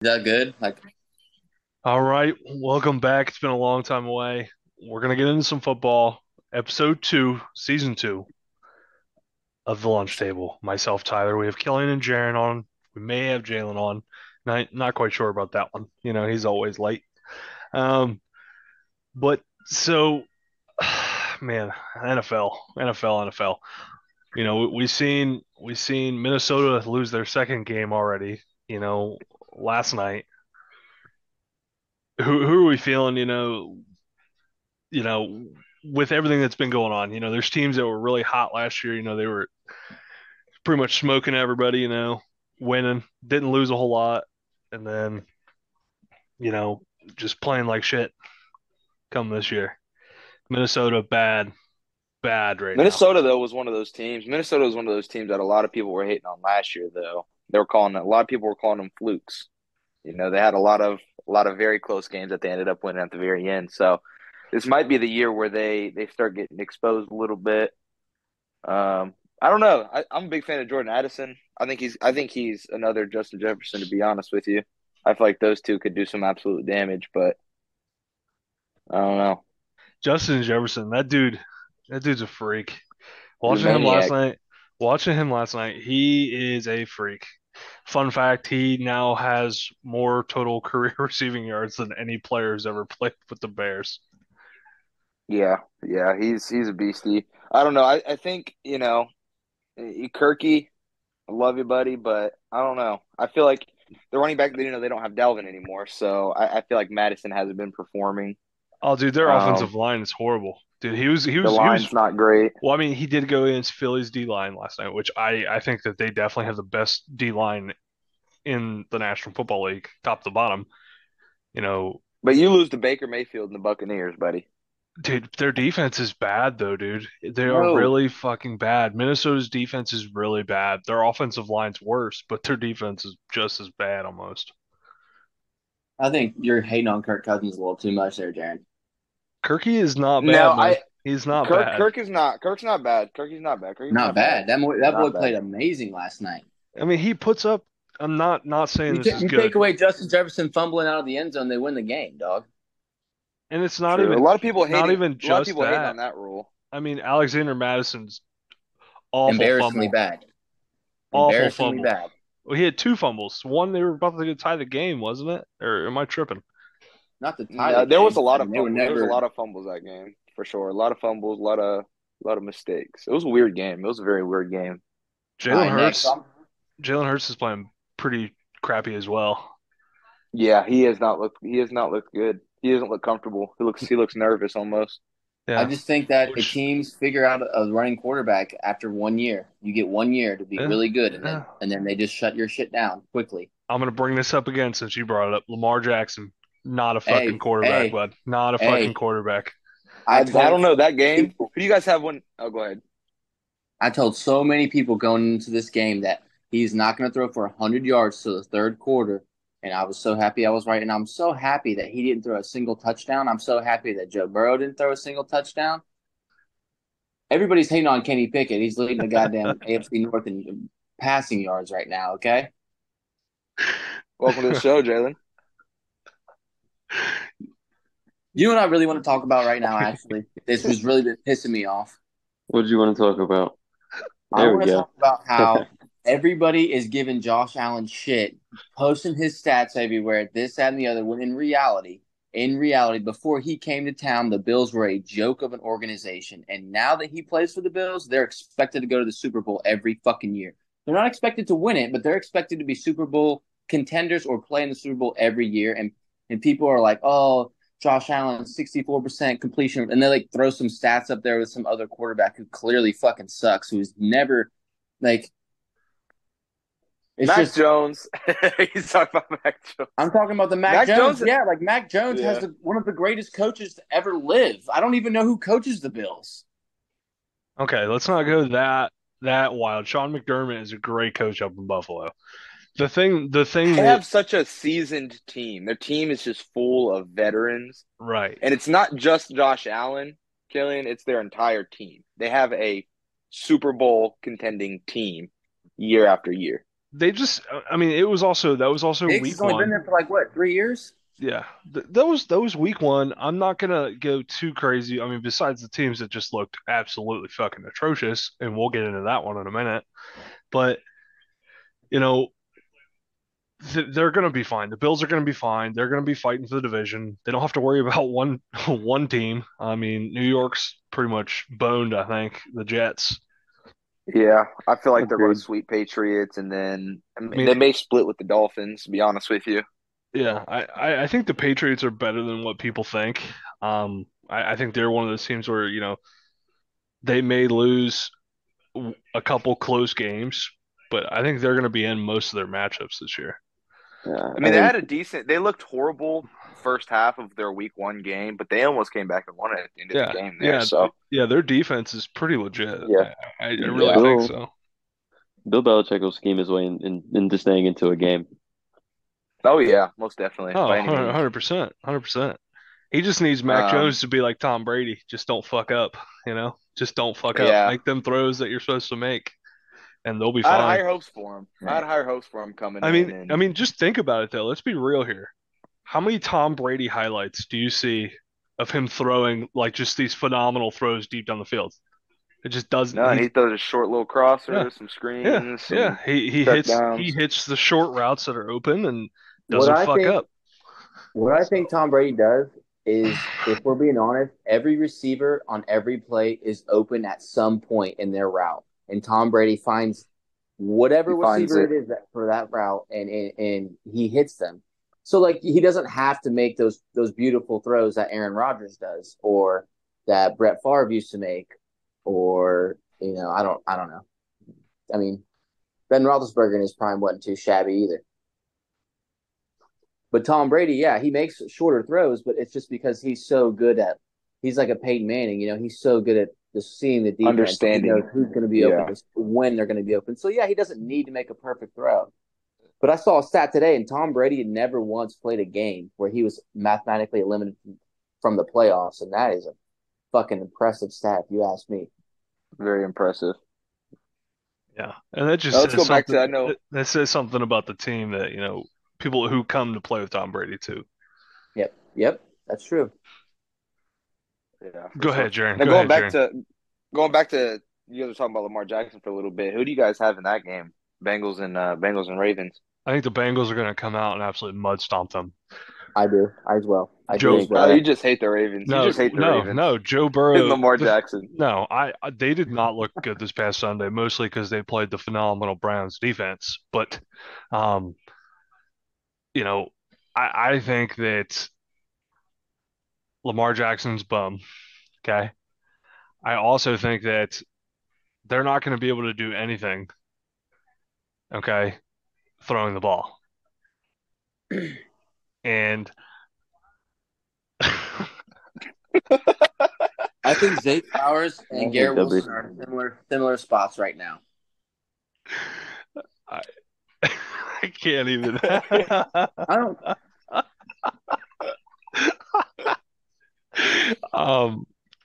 that good? All right, welcome back. It's been a long time away. We're going to get into some football. Episode 2, Season 2 of The Lunch Table. Myself, Tyler. We have Killian and Jaren on. We may have Jalen on. Not quite sure about that one. You know, he's always late. But so, man, NFL. You know, we've seen Minnesota lose their second game already, you know, last night. Who are we feeling, you know, with everything that's been going on? You know, there's teams that were really hot last year. You know, they were pretty much smoking everybody, you know, winning, didn't lose a whole lot, and then, you know, just playing like shit come this year. Minnesota, bad right now. Minnesota was one of those teams that a lot of people were hating on last year, though. A lot of people were calling them flukes. You know, they had a lot of very close games that they ended up winning at the very end. So this might be the year where they start getting exposed a little bit. I don't know. I'm a big fan of Jordan Addison. I think he's another Justin Jefferson, to be honest with you. I feel like those two could do some absolute damage, but I don't know. Justin Jefferson, that dude's a freak. Watching him last night, he is a freak. Fun fact, he now has more total career receiving yards than any player who's ever played with the Bears. Yeah, he's a beastie. I don't know. I think, you know, Kirky, I love you, buddy, but I don't know. I feel like the running back, you know, they don't have Dalvin anymore, so I feel like Madison hasn't been performing. Oh, dude, their offensive line is horrible. Dude, the line's not great. Well, I mean, he did go against Philly's D-line last night, which I think that they definitely have the best D-line in the National Football League, top to bottom, you know. But you lose to Baker Mayfield and the Buccaneers, buddy. Dude, their defense is bad, though, dude. They are really fucking bad. Minnesota's defense is really bad. Their offensive line's worse, but their defense is just as bad almost. I think you're hating on Kirk Cousins a little too much there, Jaren. Kirky is not bad. He's not bad. Kirk's not bad. Kirky's not bad. That boy played amazing last night. I mean, he puts up – I'm not saying this is good. You take away Justin Jefferson fumbling out of the end zone, they win the game, dog. And it's not True. Even – A lot of people hate on that rule. I mean, Alexander Madison's awful Embarrassingly fumble. Bad. Awful fumble. Bad. Well, he had 2 fumbles. One, they were about to tie the game, wasn't it? Or am I tripping? Not the tie. No, there was a lot of fumbles. There was a lot of fumbles that game, for sure. A lot of fumbles, a lot of mistakes. It was a weird game. It was a very weird game. Jalen Hurts is playing pretty crappy as well. Yeah, he has not looked good. He doesn't look comfortable. He looks nervous almost. Yeah. I just think that the teams figure out a running quarterback after 1 year. You get 1 year to be really good, and then they just shut your shit down quickly. I'm going to bring this up again since you brought it up. Lamar Jackson, not a fucking quarterback, bud. Not a fucking quarterback. I don't know that game. Who do you guys have one? Oh, go ahead. I told so many people going into this game that he's not going to throw for 100 yards till the third quarter, and I was so happy I was right. And I'm so happy that he didn't throw a single touchdown. I'm so happy that Joe Burrow didn't throw a single touchdown. Everybody's hating on Kenny Pickett. He's leading the goddamn AFC North in passing yards right now, okay? Welcome to the show, Jalen. You know what I really want to talk about right now, actually? This has really been pissing me off. What did you want to talk about? I want to talk about how everybody is giving Josh Allen shit, posting his stats everywhere, this, that, and the other, when in reality, before he came to town, the Bills were a joke of an organization. And now that he plays for the Bills, they're expected to go to the Super Bowl every fucking year. They're not expected to win it, but they're expected to be Super Bowl contenders or play in the Super Bowl every year. And people are like, oh, Josh Allen, 64% completion. And they like throw some stats up there with some other quarterback who clearly fucking sucks, who's never like – It's Mac Jones. He's talking about Mac Jones. I'm talking about the Mac Jones. Yeah, like Mac Jones has one of the greatest coaches to ever live. I don't even know who coaches the Bills. Okay, let's not go that wild. Sean McDermott is a great coach up in Buffalo. They have such a seasoned team. Their team is just full of veterans. Right. And it's not just Josh Allen, Killian. It's their entire team. They have a Super Bowl contending team year after year. They just, I mean, it was also, that was also Diggs week one. He's only been there for like, what, 3 years? Yeah. That was week one. I'm not going to go too crazy. I mean, besides the teams that just looked absolutely fucking atrocious, and we'll get into that one in a minute. But, you know, they're going to be fine. The Bills are going to be fine. They're going to be fighting for the division. They don't have to worry about one team. I mean, New York's pretty much boned, I think, the Jets. Yeah, I feel like they're going to sweep Patriots, and then I mean, they may split with the Dolphins, to be honest with you. Yeah, I think the Patriots are better than what people think. I think they're one of those teams where, you know, they may lose a couple close games, but I think they're going to be in most of their matchups this year. Yeah, I mean, they had they looked horrible first half of their week one game, but they almost came back and won it at the end of the game there. Yeah, so. Yeah, their defense is pretty legit. Yeah. I really think so. Bill Belichick will scheme his way in this thing into a game. Oh, yeah, most definitely. Oh, 100%. 100%. He just needs Mac Jones to be like Tom Brady. Just don't fuck up, you know? Just don't fuck up. Make them throws that you're supposed to make. And they'll be fine. I had higher hopes for him. I had higher hopes for him coming in. I mean, just think about it, though. Let's be real here. How many Tom Brady highlights do you see of him throwing, like, just these phenomenal throws deep down the field? It just doesn't. No, he throws a short little crosser, some screens. Yeah, He hits the short routes that are open and doesn't fuck up. What I think Tom Brady does is, if we're being honest, every receiver on every play is open at some point in their route. And Tom Brady finds whatever receiver it is for that route, and he hits them. So, like, he doesn't have to make those beautiful throws that Aaron Rodgers does, or that Brett Favre used to make, or, you know, I don't know. I mean, Ben Roethlisberger in his prime wasn't too shabby either. But Tom Brady, yeah, he makes shorter throws, but it's just because he's so good at – he's like a Peyton Manning, you know, he's so good at – just seeing the defense, understanding who's going to be open, when they're going to be open. So, yeah, he doesn't need to make a perfect throw. But I saw a stat today, and Tom Brady had never once played a game where he was mathematically eliminated from the playoffs, and that is a fucking impressive stat, if you ask me. Very impressive. Yeah, and that just says something, that says something about the team that, you know, people who come to play with Tom Brady too. Yep, that's true. Yeah, go ahead, Jaren. Now, going back to you guys were talking about Lamar Jackson for a little bit. Who do you guys have in that game? Bengals and Ravens. I think the Bengals are going to come out and absolutely mud stomp them. I do. I as well. You just hate the Ravens. No, you just hate the Ravens. No, Joe Burrow and Lamar Jackson. No, they did not look good this past Sunday, mostly because they played the phenomenal Browns defense. But, you know, I think that Lamar Jackson's bum, okay? I also think that they're not going to be able to do anything, okay, throwing the ball. And I think Zay Flowers and Garrett Wilson are in similar spots right now. I can't even. I don't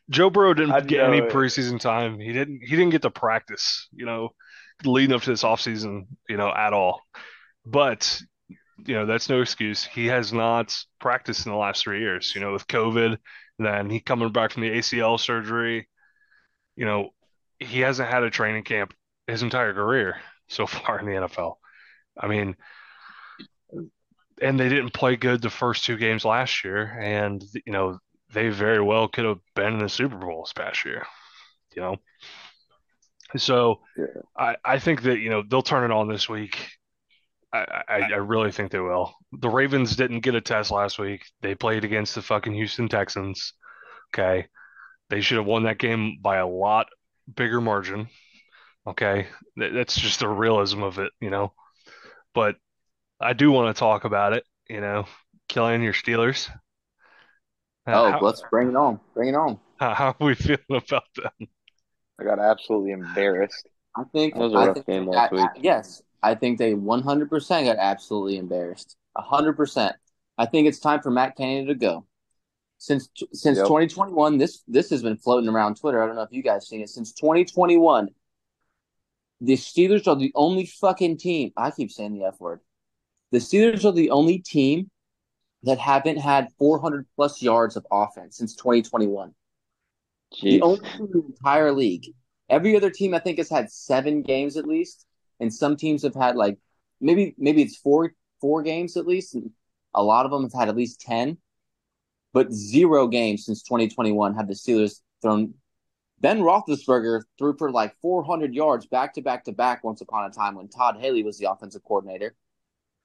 Joe Burrow didn't get any preseason time. He didn't get to practice, you know, leading up to this offseason, you know, at all. But, you know, that's no excuse. He has not practiced in the last 3 years, you know, with COVID, then he coming back from the ACL surgery. You know, he hasn't had a training camp his entire career so far in the NFL. I mean, and they didn't play good the first two games last year, and, you know, they very well could have been in the Super Bowl this past year, you know? So I think that, you know, they'll turn it on this week. I really think they will. The Ravens didn't get a test last week. They played against the fucking Houston Texans. Okay. They should have won that game by a lot bigger margin. Okay. That's just the realism of it, you know? But I do want to talk about it, you know, Killian, your Steelers. Let's bring it on. Bring it on. How are we feeling about them? I got absolutely embarrassed. I think that was a rough game last week. Yes. I think they 100% got absolutely embarrassed. 100%. I think it's time for Matt Canada to go. Since 2021, this has been floating around Twitter. I don't know if you guys seen it. Since 2021, The Steelers are the only fucking team. I keep saying the F word. The Steelers are the only team that haven't had 400-plus yards of offense since 2021. Jeez. The only team in the entire league. Every other team, I think, has had 7 games at least, and some teams have had, like, maybe it's four games at least, and a lot of them have had at least 10. But 0 games since 2021 have the Steelers thrown. Ben Roethlisberger threw for like 400 yards back-to-back-to-back once upon a time when Todd Haley was the offensive coordinator.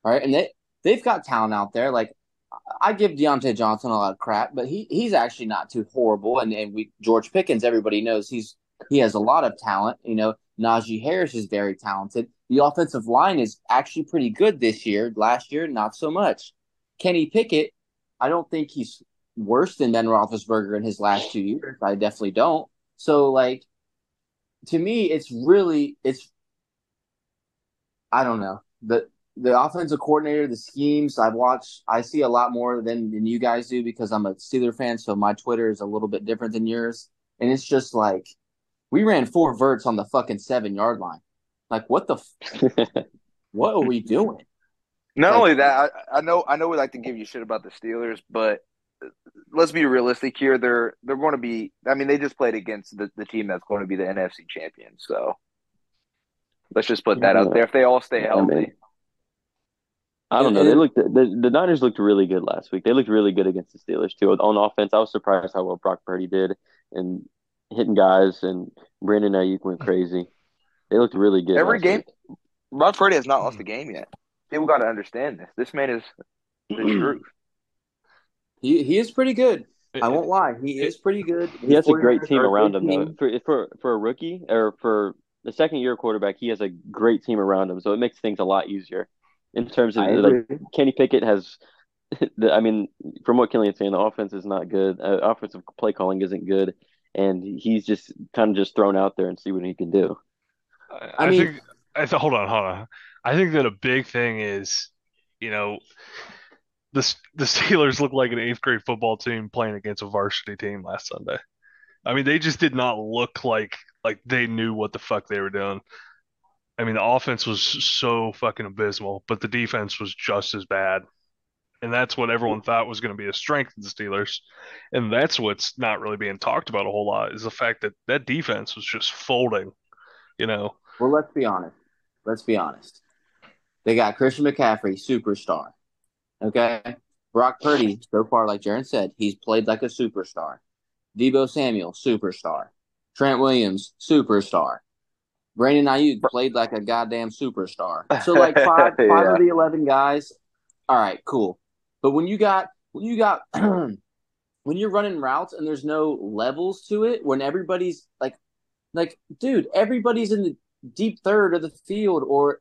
All right, and they've got talent out there. Like, I give Deontay Johnson a lot of crap, but he's actually not too horrible. And George Pickens, everybody knows he has a lot of talent. You know, Najee Harris is very talented. The offensive line is actually pretty good this year. Last year, not so much. Kenny Pickett, I don't think he's worse than Ben Roethlisberger in his last 2 years. I definitely don't. So, like, to me, it's I don't know. The offensive coordinator, the schemes I've watched, I see a lot more than you guys do because I'm a Steeler fan, so my Twitter is a little bit different than yours. And it's just like, we ran 4 verts on the fucking 7-yard line. Like, what the what are we doing? Not only that, I know we like to give you shit about the Steelers, but let's be realistic here. They're going to be – I mean, they just played against the team that's going to be the NFC champion. So let's just put that out there. If they all stay healthy. Man. I don't know. They looked the Niners looked really good last week. They looked really good against the Steelers, too. On offense, I was surprised how well Brock Purdy did and hitting guys, and Brandon Aiyuk went crazy. They looked really good. Every game – Brock Purdy has not lost a game yet. People got to understand this. This man is the truth. He is pretty good. I won't lie. He is pretty good. He has a great team around him, though. For a rookie or for the second-year quarterback, he has a great team around him, so it makes things a lot easier. In terms of, like, Kenny Pickett has – I mean, from what Killian's saying, the offense is not good. Offensive play calling isn't good, and he's just kind of just thrown out there and see what he can do. I mean – hold on. I think that a big thing is, you know, the Steelers looked like an 8th-grade football team playing against a varsity team last Sunday. I mean, they just did not look like they knew what the fuck they were doing. I mean, the offense was so fucking abysmal, but the defense was just as bad. And that's what everyone thought was going to be a strength of the Steelers. And that's what's not really being talked about a whole lot is the fact that defense was just folding, you know. Well, let's be honest. They got Christian McCaffrey, superstar. Okay? Brock Purdy, so far, like Jaren said, he's played like a superstar. Deebo Samuel, superstar. Trent Williams, superstar. Brandon Aiyuk played like a goddamn superstar. So, like, five of the 11 guys, all right, cool. But when you got when you're running routes and there's no levels to it, when everybody's like, dude, everybody's in the deep third of the field, or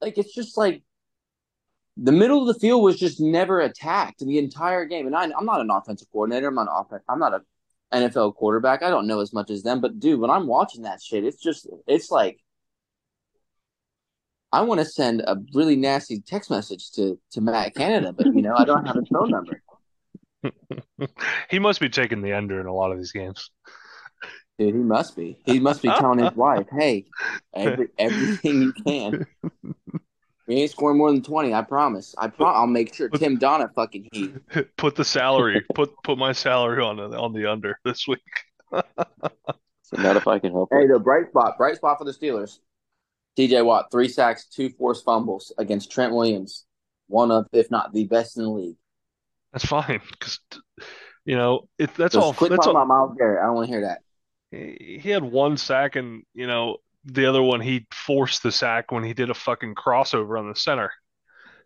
like it's just like the middle of the field was just never attacked in the entire game. And I'm not an offensive coordinator. I'm not a NFL quarterback. I don't know as much as them, but dude, when I'm watching that shit, it's like I want to send a really nasty text message to Matt Canada, but you know, I don't have his phone number. He must be taking the under in a lot of these games. Dude, he must be. He must be telling his wife, "Hey, everything you can. We ain't scoring more than 20. I promise. I'll make sure Tim Donna fucking heat. Put the salary. put my salary on the under this week. So not if I can help. Hey, the bright spot for the Steelers. T.J. Watt, 3 sacks, 2 forced fumbles against Trent Williams, one of, if not the best in the league. That's fine, because you know that's all. Quit talking about Myles Garrett. I don't want to hear that. He had 1 sack, and you know. The other one, he forced the sack when he did a fucking crossover on the center.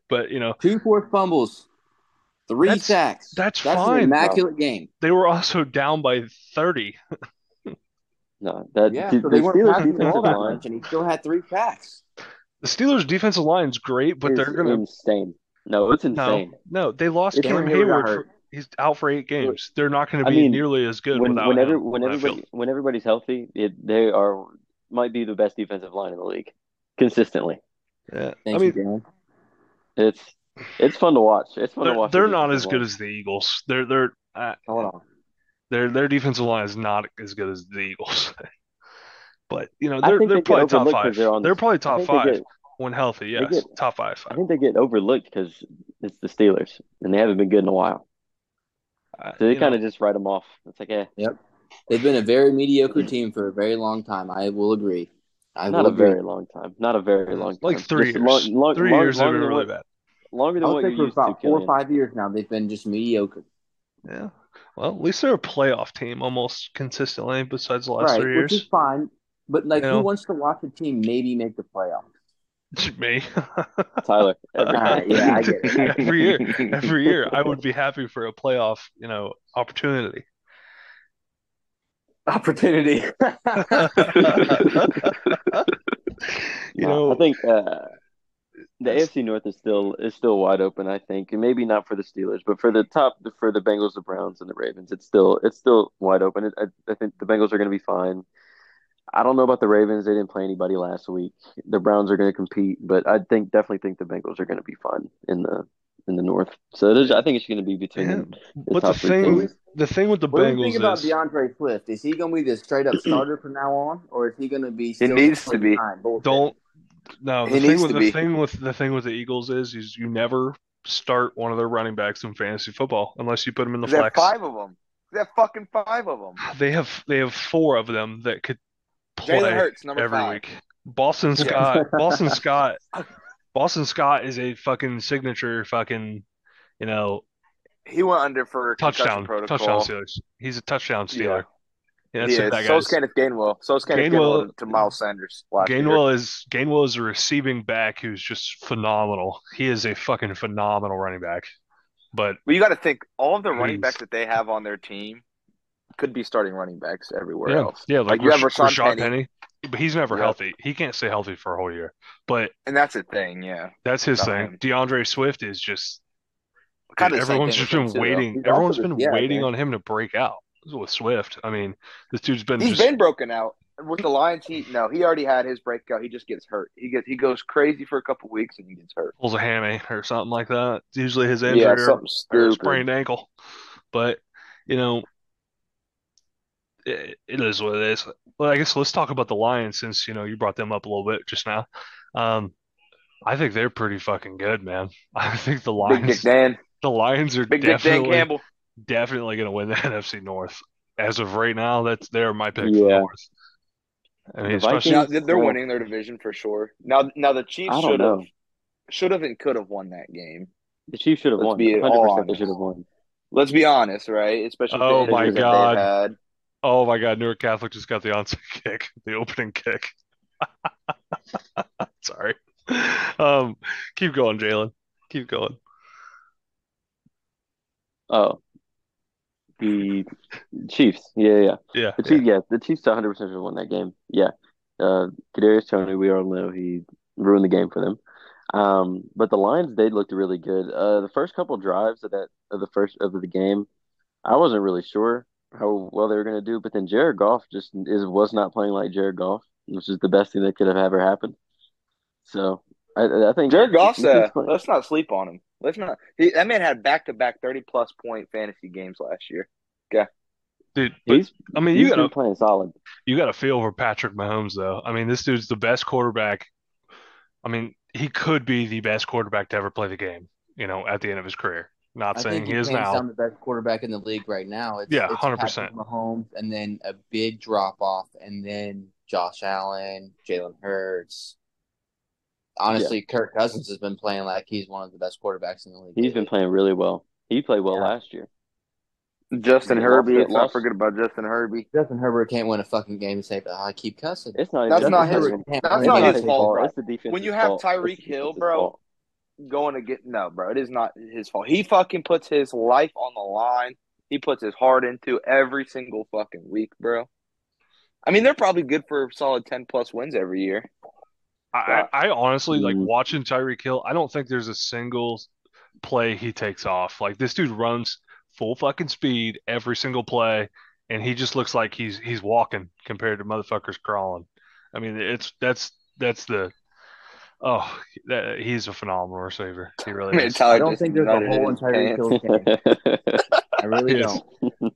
But, you know. 2 forced fumbles, 3 sacks. That's fine. An immaculate game. They were also down by 30. No, so they weren't passing all that much, and he still had 3 sacks. The Steelers' defensive line's great, but they're going to. Insane. No, it's insane. No, they lost Cam Hayward. He's out for 8 games. They're not going to be nearly as good without him. When everybody's healthy, they are. Might be the best defensive line in the league consistently. Yeah, Thank you, Jalen. It's fun to watch. They're not as good as the Eagles. Their defensive line is not as good as the Eagles. But, you know, they're probably top five. They're probably top five when healthy, yes. Top five. I think they get overlooked because it's the Steelers, and they haven't been good in a while. So they kind of just write them off. It's like, eh. Yep. They've been a very mediocre team for a very long time. I will agree. Not a very long time. Like 3 years. 3 years they've been really bad. Longer than what you used to. I think for about 4 or 5 years now they've been just mediocre. Yeah. Well, at least they're a playoff team almost consistently besides the last 3 years. Which is fine. But, like, who wants to watch a team maybe make the playoffs? Me. Tyler. Yeah, I get it. Every year, I would be happy for a playoff, opportunity. I think the AFC North is still wide open. I think, and maybe not for the Steelers, but for the Bengals, the Browns, and the Ravens, it's still wide open. I think the Bengals are going to be fine. I don't know about the Ravens; they didn't play anybody last week. The Browns are going to compete, but I definitely think the Bengals are going to be fine in the North. So I think it's going to be between the top three teams. The thing with the Bengals is... What do you think about DeAndre Swift? Is he going to be the straight-up starter from now on, or is he going to be still... It needs to be. The thing with the Eagles is you never start one of their running backs in fantasy football unless you put them in the flex. They have 5 of them. They have fucking 5 of them. They have 4 of them that could play Jalen Hurts, number every 5. Week. Boston Scott is a fucking signature he went under for touchdown protocol. Touchdown Steelers. He's a touchdown Steeler. Yeah, that's so is Kenneth Gainwell. So is Kenneth Gainwell to Miles Sanders. Gainwell is a receiving back who's just phenomenal. He is a fucking phenomenal running back. But you got to think all of the running backs that they have on their team could be starting running backs everywhere else. Yeah, like you have Rashad Penny. But he's never healthy. He can't stay healthy for a whole year. And that's the thing, yeah. That's his thing. DeAndre Swift is just... everyone's just been waiting. Everyone's been waiting on him to break out with Swift. I mean, this dude's been... He's been broken out. With the Lions, he already had his breakout. He just gets hurt. He goes crazy for a couple weeks and he gets hurt. Pulls a hammy or something like that. It's usually his injury or sprained ankle. But, it is what it is. Well, I guess let's talk about the Lions since, you brought them up a little bit just now. I think they're pretty fucking good, man. I think the Lions... Big Dick Dan. The Lions are definitely going to win the NFC North. As of right now, they're my pick for the North. I mean, they're winning their division for sure. Now the Chiefs should have and could have won that game. The Chiefs should have won. 100% they should have won. Let's be honest, right? Especially that they've had. Oh my God! Newark Catholic just got the onside kick, the opening kick. Sorry. Keep going, Jalen. Keep going. Oh, the Chiefs. Yeah. The Chiefs 100% should have won that game. Yeah. Kadarius Toney, we all know he ruined the game for them. But the Lions, they looked really good. The first couple drives of the game, I wasn't really sure how well they were going to do. But then Jared Goff was not playing like Jared Goff, which is the best thing that could have ever happened. So I think Jared Goff. Let's not sleep on him. Let's not. That man had back-to-back 30-plus point fantasy games last year. Yeah, dude. He's been playing solid. You got to feel for Patrick Mahomes, though. I mean, this dude's the best quarterback. I mean, he could be the best quarterback to ever play the game. At the end of his career. Not saying he is now. I think he's the best quarterback in the league right now. It's 100%. Mahomes, and then a big drop off, and then Josh Allen, Jalen Hurts. Honestly, Kirk Cousins has been playing like he's one of the best quarterbacks in the league. He's been playing really well. He played well last year. Justin Herbert. Let's not forget about Justin Herbert. Justin Herbert can't win a fucking game and say, I keep cussing. That's not his fault. That's the defense. When you have Tyreek Hill, bro, it is not his fault. He fucking puts his life on the line. He puts his heart into every single fucking week, bro. I mean, they're probably good for solid 10-plus wins every year. I honestly, watching Tyreek Hill, I don't think there's a single play he takes off. Like, this dude runs full fucking speed every single play, and he just looks like he's walking compared to motherfuckers crawling. I mean, he's a phenomenal receiver. He really is. I don't think there's a hole in Tyreek Hill's game. I really don't.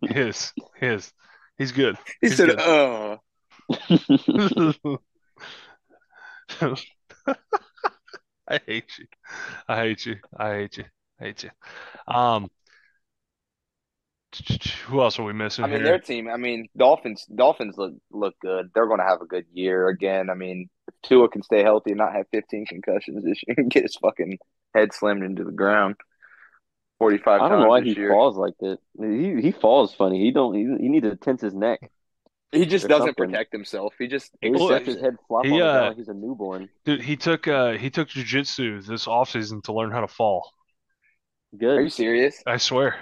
He's good. He said, I hate you. I hate you. I hate you. I hate you. Who else are we missing? I mean, their team. I mean, Dolphins look good. They're going to have a good year again. I mean, if Tua can stay healthy and not have 15 concussions this year and get his fucking head slammed into the ground 45 times. I don't know why he falls like that. He falls funny. He needs to tense his neck. He just doesn't protect himself. He just accepts his head flop on the ground like he's a newborn. Dude, he took jiu-jitsu this offseason to learn how to fall. Good. Are you serious? I swear.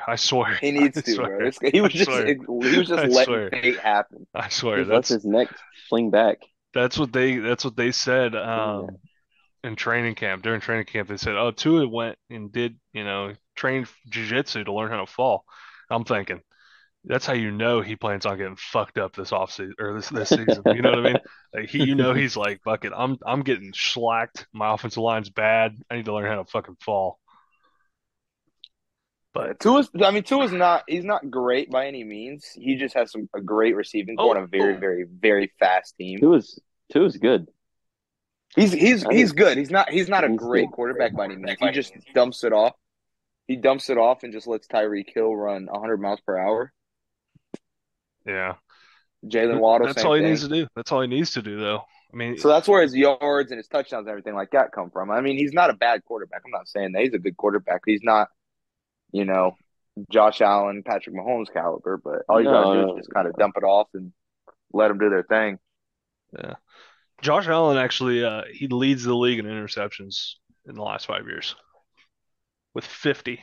He needs to, bro. He was just letting fate happen. I swear. He lets his neck fling back. That's what they said in training camp. During training camp, they said, oh, Tua went and did, trained jiu-jitsu to learn how to fall. I'm thinking, that's how you know he plans on getting fucked up this offseason or this season. You know what I mean? Like he's like, fuck it, I'm getting slacked. My offensive line's bad. I need to learn how to fucking fall. But Tua's he's not great by any means. He just has a great receiving core on a very, very, very fast team. Tua's good. He's good. He's not a great quarterback by any means. He just dumps it off. He dumps it off and just lets Tyreek Hill run 100 miles per hour. Yeah, Jalen Waddle. That's all he needs to do. That's all he needs to do, though. I mean, so that's where his yards and his touchdowns and everything like that come from. I mean, he's not a bad quarterback. I'm not saying that he's a good quarterback. He's not, Josh Allen, Patrick Mahomes caliber. But all you gotta do is just kind of dump it off and let them do their thing. Yeah, Josh Allen actually he leads the league in interceptions in the last 5 years with 50.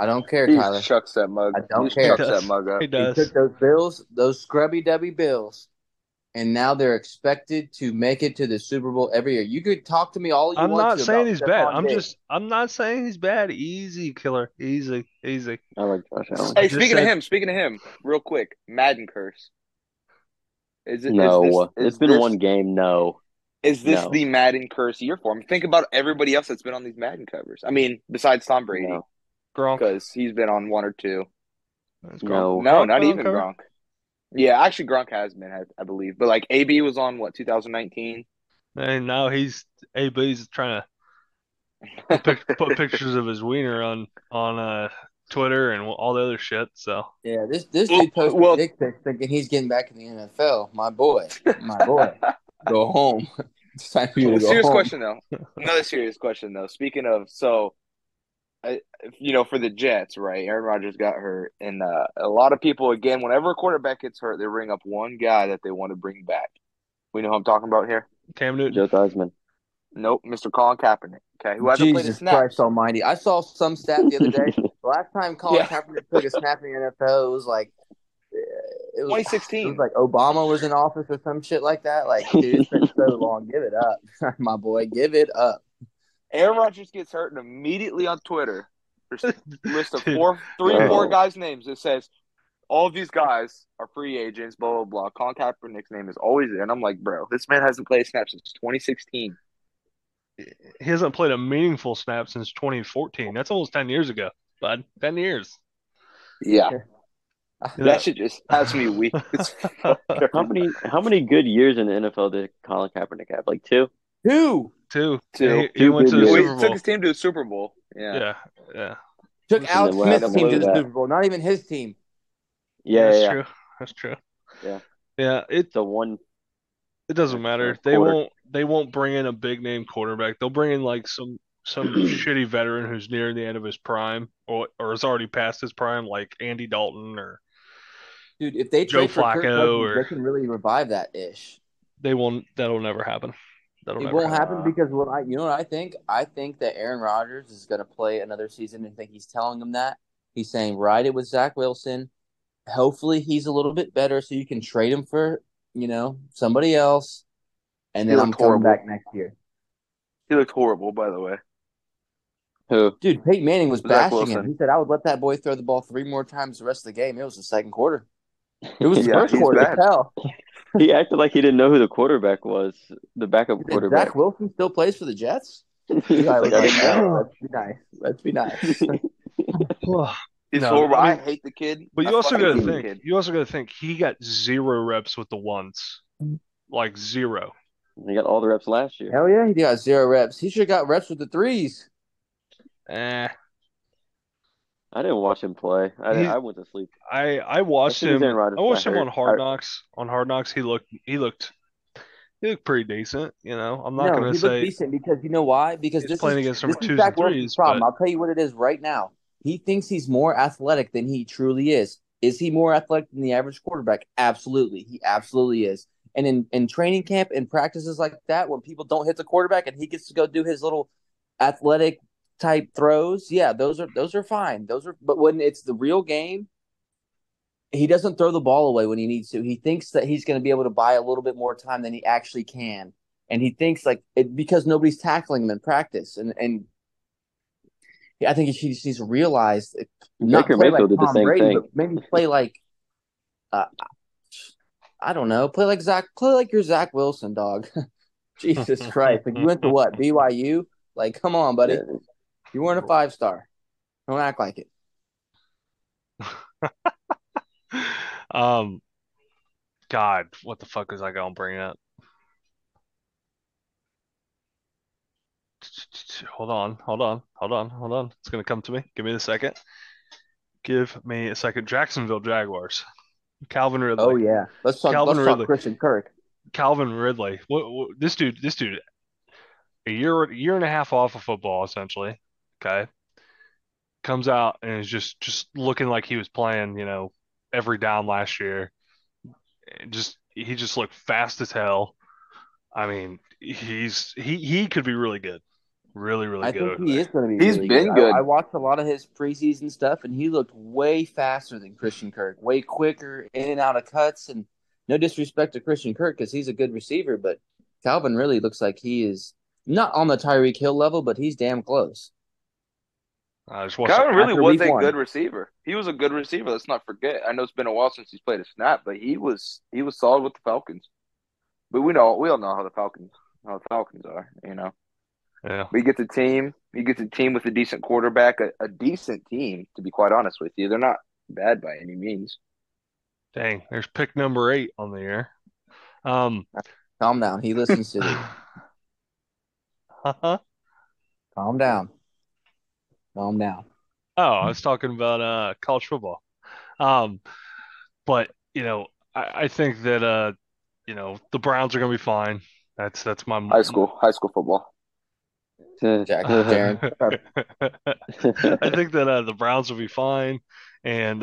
I don't care, Tyler. He chucks that mug. I don't care. He chucks that mug up. He does. He took those Bills, those scrubby-dubby Bills, and now they're expected to make it to the Super Bowl every year. You could talk to me all you want. I'm not saying he's bad. I'm not saying he's bad. Easy, killer. Easy. I like Josh Allen. Hey, speaking of him, real quick, Madden curse. It's been one game. No. Is this the Madden curse year for him? Think about everybody else that's been on these Madden covers. I mean, besides Tom Brady. No. Gronk, because he's been on one or two. No, not even Gronk. Yeah, actually, Gronk has been, I believe. But like AB was on 2019, and now AB's trying to put pictures of his wiener on Twitter and all the other shit. So yeah, this dude posted dick pics thinking he's getting back in the NFL. My boy, go home. It's time for you to go home. Another serious question though. Speaking of for the Jets, right? Aaron Rodgers got hurt, and a lot of people, again, whenever a quarterback gets hurt, they ring up one guy that they want to bring back. We know who I'm talking about here. Cam Newton, Joe Theismann. Nope, Mr. Colin Kaepernick. Okay, who hasn't played a snap? Jesus Christ Almighty! I saw some stat the other day. The last time Colin Kaepernick took a snap in the NFL, it was 2016. It was like Obama was in office or some shit like that. Like, dude, it's been so long. Give it up, my boy. Give it up. Aaron Rodgers gets hurt, and immediately on Twitter, there's a list of four guys' names. It says, all of these guys are free agents, blah, blah, blah. Colin Kaepernick's name is always there. And I'm like, bro, this man hasn't played a snap since 2016. He hasn't played a meaningful snap since 2014. That's almost 10 years ago, bud. 10 years. Yeah. That shit just has me weak. How many good years in the NFL did Colin Kaepernick have? Like two? Two. He went to the Super Bowl. He took his team to the Super Bowl. Yeah. Took Alex Smith's team to the Super Bowl. Not even his team. Yeah, that's true. That's true. Yeah. It's the one. It doesn't matter. They won't bring in a big name quarterback. They'll bring in like some shitty veteran who's near the end of his prime or is already past his prime, like Andy Dalton or dude. If they trade for Kirk Cousins, they can really revive that ish. They won't. That'll never happen. It won't happen because what I think? I think that Aaron Rodgers is going to play another season and think he's telling him that. He's saying, ride it with Zach Wilson. Hopefully he's a little bit better so you can trade him for, somebody else. And then I'm coming back next year. He looked horrible, by the way. Who? Dude, Peyton Manning was bashing him. He said, I would let that boy throw the ball three more times the rest of the game. It was the second quarter. It was the first quarter. Bad. Hell. He acted like he didn't know who the quarterback was, the backup quarterback. Zach Wilson still plays for the Jets? Let's be nice. I hate the kid. But you also got to think he got zero reps with the ones. like zero. He got all the reps last year. Hell yeah, he got zero reps. He should have got reps with the threes. I didn't watch him play. I went to sleep. I watched him. I watched him on Hard Knocks. On Hard Knocks, he looked pretty decent. You know, I'm not going to say decent because you know why? Because he's playing against some twos and threes. Problem. But... I'll tell you what it is right now. He thinks he's more athletic than he truly is. Is he more athletic than the average quarterback? Absolutely, he absolutely is. And in training camp and practices like that, when people don't hit the quarterback and he gets to go do his little athletic type throws, yeah, those are fine. But when it's the real game, he doesn't throw the ball away when he needs to. He thinks that he's going to be able to buy a little bit more time than he actually can, and he thinks like it because nobody's tackling him in practice. And I think he just needs to realize not Baker Mayfield did the same thing. But maybe play like. I don't know. Play like your Zach Wilson, dog. Jesus Christ! Like you went to what? BYU? Like, come on, buddy. Yeah. You weren't a 5-star. Don't act like it. God, what the fuck was I gonna bring up? Hold on. It's gonna come to me. Give me a second. Jacksonville Jaguars. Calvin Ridley. Oh yeah, let's talk Christian Kirk. Calvin Ridley. What this dude, a year and a half off of football essentially. Okay, comes out and is just looking like he was playing, you know, every down last year. He just looked fast as hell. I mean, he could be really good. Really good. I think he is going to be. He's really been good. I watched a lot of his preseason stuff, and he looked way faster than Christian Kirk, way quicker in and out of cuts. And no disrespect to Christian Kirk because he's a good receiver, but Calvin really looks like he is not on the Tyreek Hill level, but he's damn close. Calvin really was a good receiver. He was a good receiver. Let's not forget. I know it's been a while since he's played a snap, but he was solid with the Falcons. But we all know how the Falcons are, you know. Yeah. But you get the team with a decent quarterback, a decent team, to be quite honest with you. They're not bad by any means. Dang, there's pick number 8 on the air. Calm down. He listens to you. Huh? Calm down. Oh, I was talking about college football. But, you know, I think that, you know, the Browns are going to be fine. That's my – High school football. Jack, Jaren. I think that the Browns will be fine, and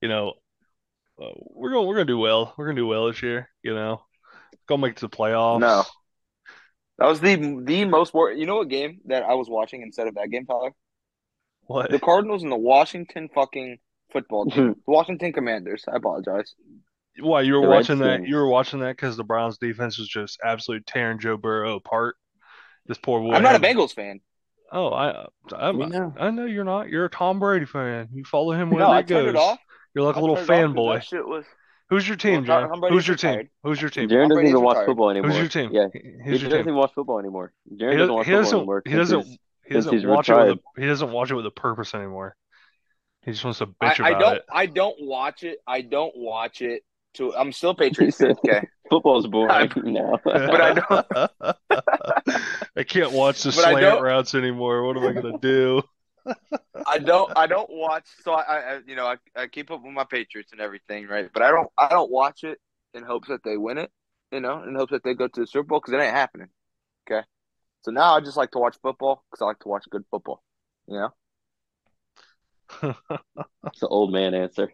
you know, we're gonna do well. We're gonna do well this year. You know, gonna make it to the playoffs. No, that was the most. You know what game that I was watching instead of that game, Tyler? What? The Cardinals and the Washington fucking football team, the Washington Commanders. I apologize. Why you were watching that? You were watching that because the Browns defense was just absolutely tearing Joe Burrow apart. This poor boy. I'm not a Bengals fan. Oh, I know you're not. You're a Tom Brady fan. You follow him wherever he goes. It off. You're like a little fanboy. Who's your team, Jaren? Who's your team? Jaren doesn't even watch football anymore. Who's your team? Yeah, he doesn't watch football anymore. Jaren doesn't watch football anymore. He doesn't watch it with a purpose anymore. He just wants to bitch about it. I don't watch it. I'm still Patriots. Okay, football's boring now. But I don't. I can't watch the slant routes anymore. What am I gonna do? I don't watch. So I keep up with my Patriots and everything, right? But I don't watch it in hopes that they win it. You know, in hopes that they go to the Super Bowl because it ain't happening. Okay, so now I just like to watch football because I like to watch good football. You know, it's an old man answer.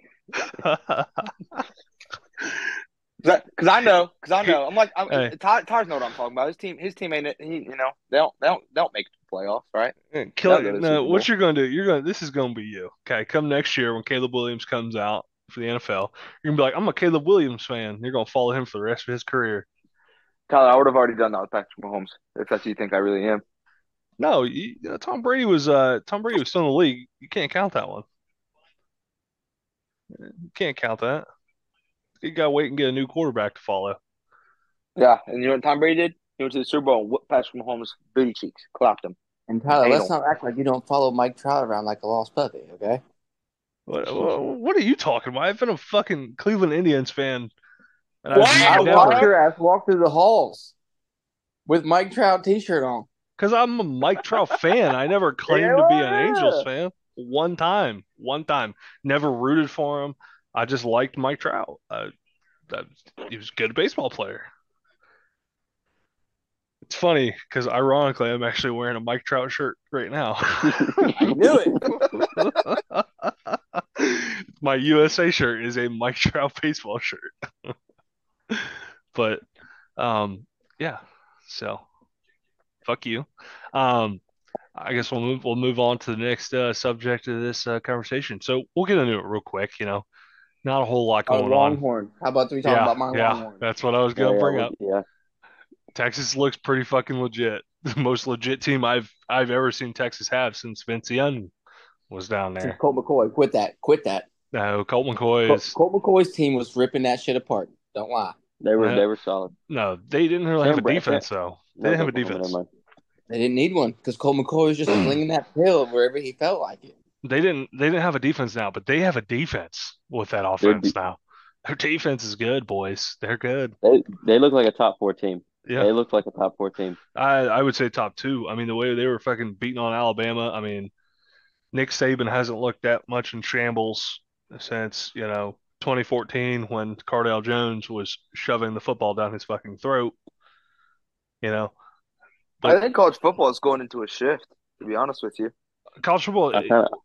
Because I know. Tyler's know what I'm talking about. His team ain't. They don't make the playoffs, right? Killian, what you're gonna do? This is gonna be you. Okay, come next year when Caleb Williams comes out for the NFL, you're gonna be like, I'm a Caleb Williams fan. You're gonna follow him for the rest of his career. Tyler, I would have already done that with Patrick Mahomes if that's who you think I really am. No, Tom Brady was still in the league. You can't count that one. You can't count that. You got to wait and get a new quarterback to follow. Yeah, and you know what Tom Brady did? He went to the Super Bowl and whipped Patrick Mahomes' booty cheeks, clapped him. And Tyler, let's not act like you don't follow Mike Trout around like a lost puppy, okay? What are you talking about? I've been a fucking Cleveland Indians fan And I watched your ass walk through the halls with Mike Trout t-shirt on. Because I'm a Mike Trout fan. I never claimed to be an Angels fan. One time. Never rooted for him. I just liked Mike Trout. He was a good baseball player. It's funny because ironically, I'm actually wearing a Mike Trout shirt right now. I knew it. My USA shirt is a Mike Trout baseball shirt. But, yeah. So, fuck you. I guess we'll move on to the next subject of this conversation. So we'll get into it real quick. You know, not a whole lot going on. Longhorn. How about we talk about my Longhorn? That's what I was going to bring up. Yeah. Texas looks pretty fucking legit. The most legit team I've ever seen Texas have since Vince Young was down there. Colt McCoy, quit that. No, Colt McCoy's team was ripping that shit apart. Don't lie. They were solid. No, they didn't really have a defense though. They didn't have a defense. They didn't need one because Colt McCoy was just flinging that pill wherever he felt like it. They didn't have a defense now, but they have a defense with that offense now. Their defense is good, boys. They're good. They look like a top 4 team. Yeah. They look like a top 4 team. I would say top 2. I mean, the way they were fucking beating on Alabama. I mean, Nick Saban hasn't looked that much in shambles since, 2014 when Cardale Jones was shoving the football down his fucking throat. But I think college football is going into a shift, to be honest with you. College football,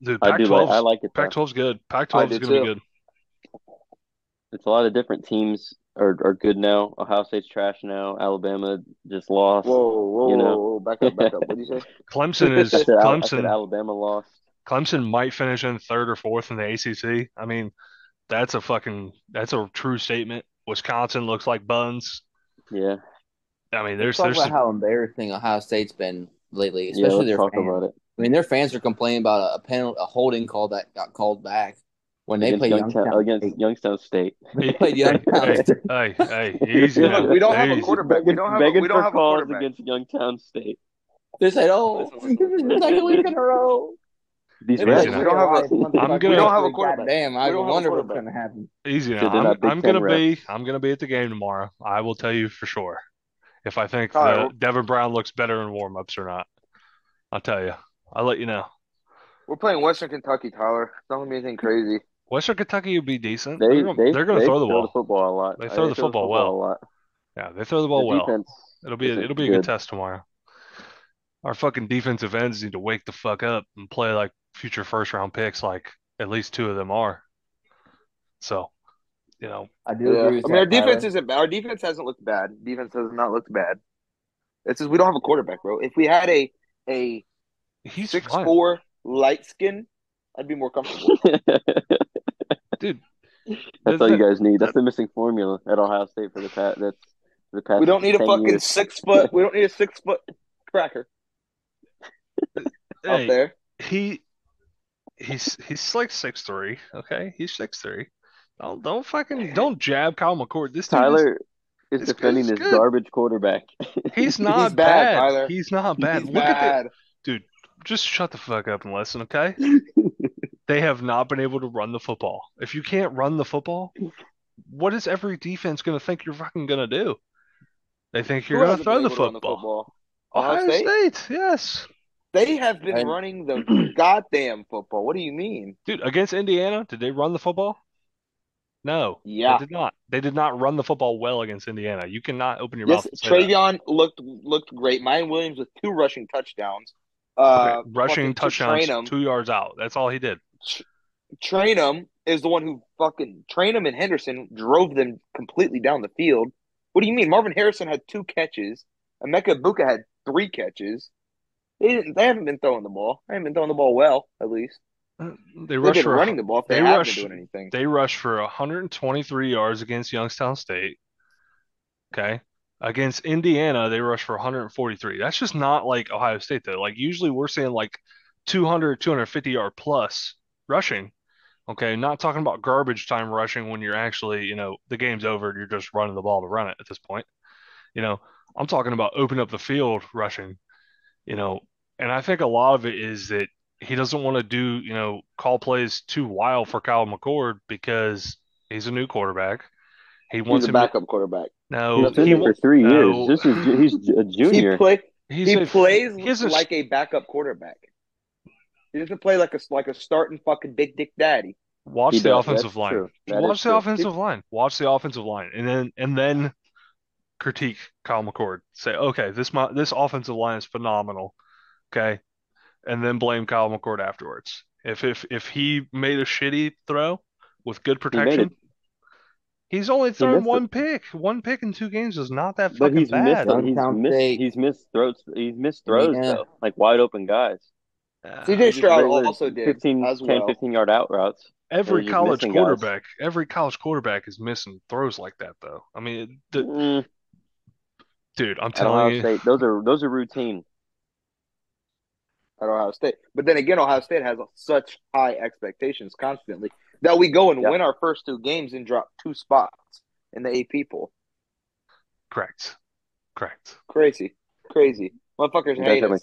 dude, I like it. Pac-12's good. Pac-12 is going to be good. It's a lot of different teams are good now. Ohio State's trash now. Alabama just lost. Whoa. Back up. What did you say? Clemson is – Clemson. Alabama lost. Clemson might finish in 3rd or 4th in the ACC. I mean, that's a true statement. Wisconsin looks like buns. Yeah. I mean, there's how embarrassing Ohio State's been lately, especially their fans. About it. I mean, their fans are complaining about a holding call that got called back when they played Youngstown State. They played Youngstown State. Hey, easy. Look, we don't have a quarterback. We don't have a quarterback against Youngstown State. They said, "Oh, second week in a row." These guys. We don't have a quarterback. Damn, I wonder what's going to happen. Easy. I'm going to be at the game tomorrow. I will tell you for sure. If I think Devin Brown looks better in warm-ups or not, I'll tell you. I'll let you know. We're playing Western Kentucky, Tyler. Don't be anything crazy. Western Kentucky would be decent. They're going to throw the ball. They throw the football a lot. They throw the football well. A lot. Yeah, they throw the ball well. It'll be a good test tomorrow. Our fucking defensive ends need to wake the fuck up and play like future first-round picks, like at least 2 of them are. So. I do agree with that. Our defense isn't bad. Our defense hasn't looked bad. Defense has not looked bad. It's just we don't have a quarterback, bro. If we had a 6'4" light skin, I'd be more comfortable. Dude. That's all you guys need. That's the missing formula at Ohio State for the past. We don't need a fucking years. 6 foot we don't need a 6 foot cracker. Out there. He's like 6'3", okay? He's 6'3". Don't fucking jab Kyle McCord. This Tyler is defending this garbage quarterback. He's not bad. Tyler. He's not bad. He's bad. At the, dude, just shut the fuck up and listen, okay? They have not been able to run the football. If you can't run the football, what is every defense going to think you're fucking going to do? They think you're going to throw the football. Ohio State, yes. They have been running the goddamn football. What do you mean? Dude, against Indiana, did they run the football? No, they did not. They did not run the football well against Indiana. You cannot open your mouth. Travion looked great. Mayan Williams with 2 rushing touchdowns. Rushing touchdowns, 2 yards out. That's all he did. Trainum is the one who fucking Trainum and Henderson drove them completely down the field. What do you mean? Marvin Harrison had 2 catches. Emeka Buka had 3 catches. They haven't been throwing the ball. They haven't been throwing the ball well, at least. Running the ball. If they haven't been doing anything. They rushed for 123 yards against Youngstown State. Okay, against Indiana, they rushed for 143. That's just not like Ohio State though. Like usually we're seeing like 200, 250 yard plus rushing. Okay, not talking about garbage time rushing when you're actually the game's over and you're just running the ball to run it at this point. I'm talking about open up the field rushing. And I think a lot of it is that. He doesn't want to do, call plays too wild for Kyle McCord because he's a new quarterback. He's a backup quarterback. No, he's been for 3 years. No. This is he's a junior. He plays like a backup quarterback. He doesn't play like a starting fucking big dick daddy. Watch the offensive line, and then critique Kyle McCord. Say, okay, this offensive line is phenomenal. Okay, and then blame Kyle McCord afterwards. If he made a shitty throw with good protection. He's only thrown one pick. One pick in 2 games is not that fucking bad. He's missed throws though, like wide open guys. CJ Stroud also did 15-yard out routes. Every college quarterback is missing throws like that though. I mean, dude, I'm telling you, those are routine at Ohio State. But then again, Ohio State has such high expectations constantly. That we go and win our first 2 games and drop 2 spots in the AP poll. Correct. Crazy. Motherfuckers hate us.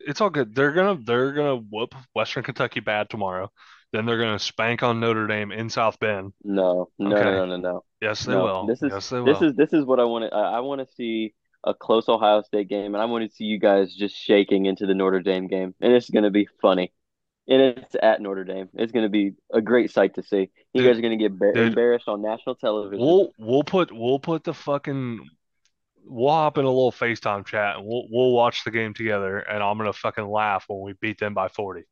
It's all good. They're gonna whoop Western Kentucky bad tomorrow. Then they're gonna spank on Notre Dame in South Bend. No. Yes, they will. This is what I want. I want to see a close Ohio State game, and I want to see you guys just shaking into the Notre Dame game, and it's gonna be funny. And it's at Notre Dame. It's going to be a great sight to see. You guys are going to get embarrassed on national television. We'll put the fucking we'll hop in a little FaceTime chat and we'll watch the game together. And I'm going to fucking laugh when we beat them by 40. Okay,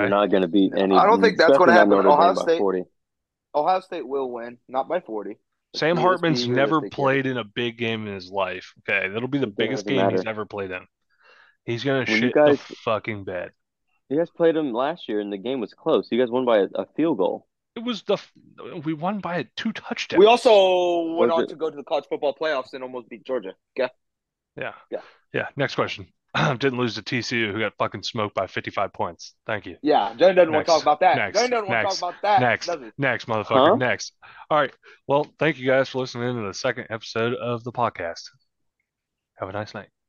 we're not going to beat any. I don't think that's going to happen. Ohio State will win, not by 40. Sam Hartman's never played in a big game in his life. Okay, that'll be the biggest game he's ever played in. He's going to shit the fucking bed. You guys played them last year, and the game was close. You guys won by a field goal. We won by 2 touchdowns. We also went on to go to the college football playoffs and almost beat Georgia. Yeah. Next question. Didn't lose to TCU, who got fucking smoked by 55 points. Thank you. Yeah, Jaren doesn't want to talk about that. Next, motherfucker. Huh? Next. All right. Well, thank you guys for listening to the second episode of the podcast. Have a nice night.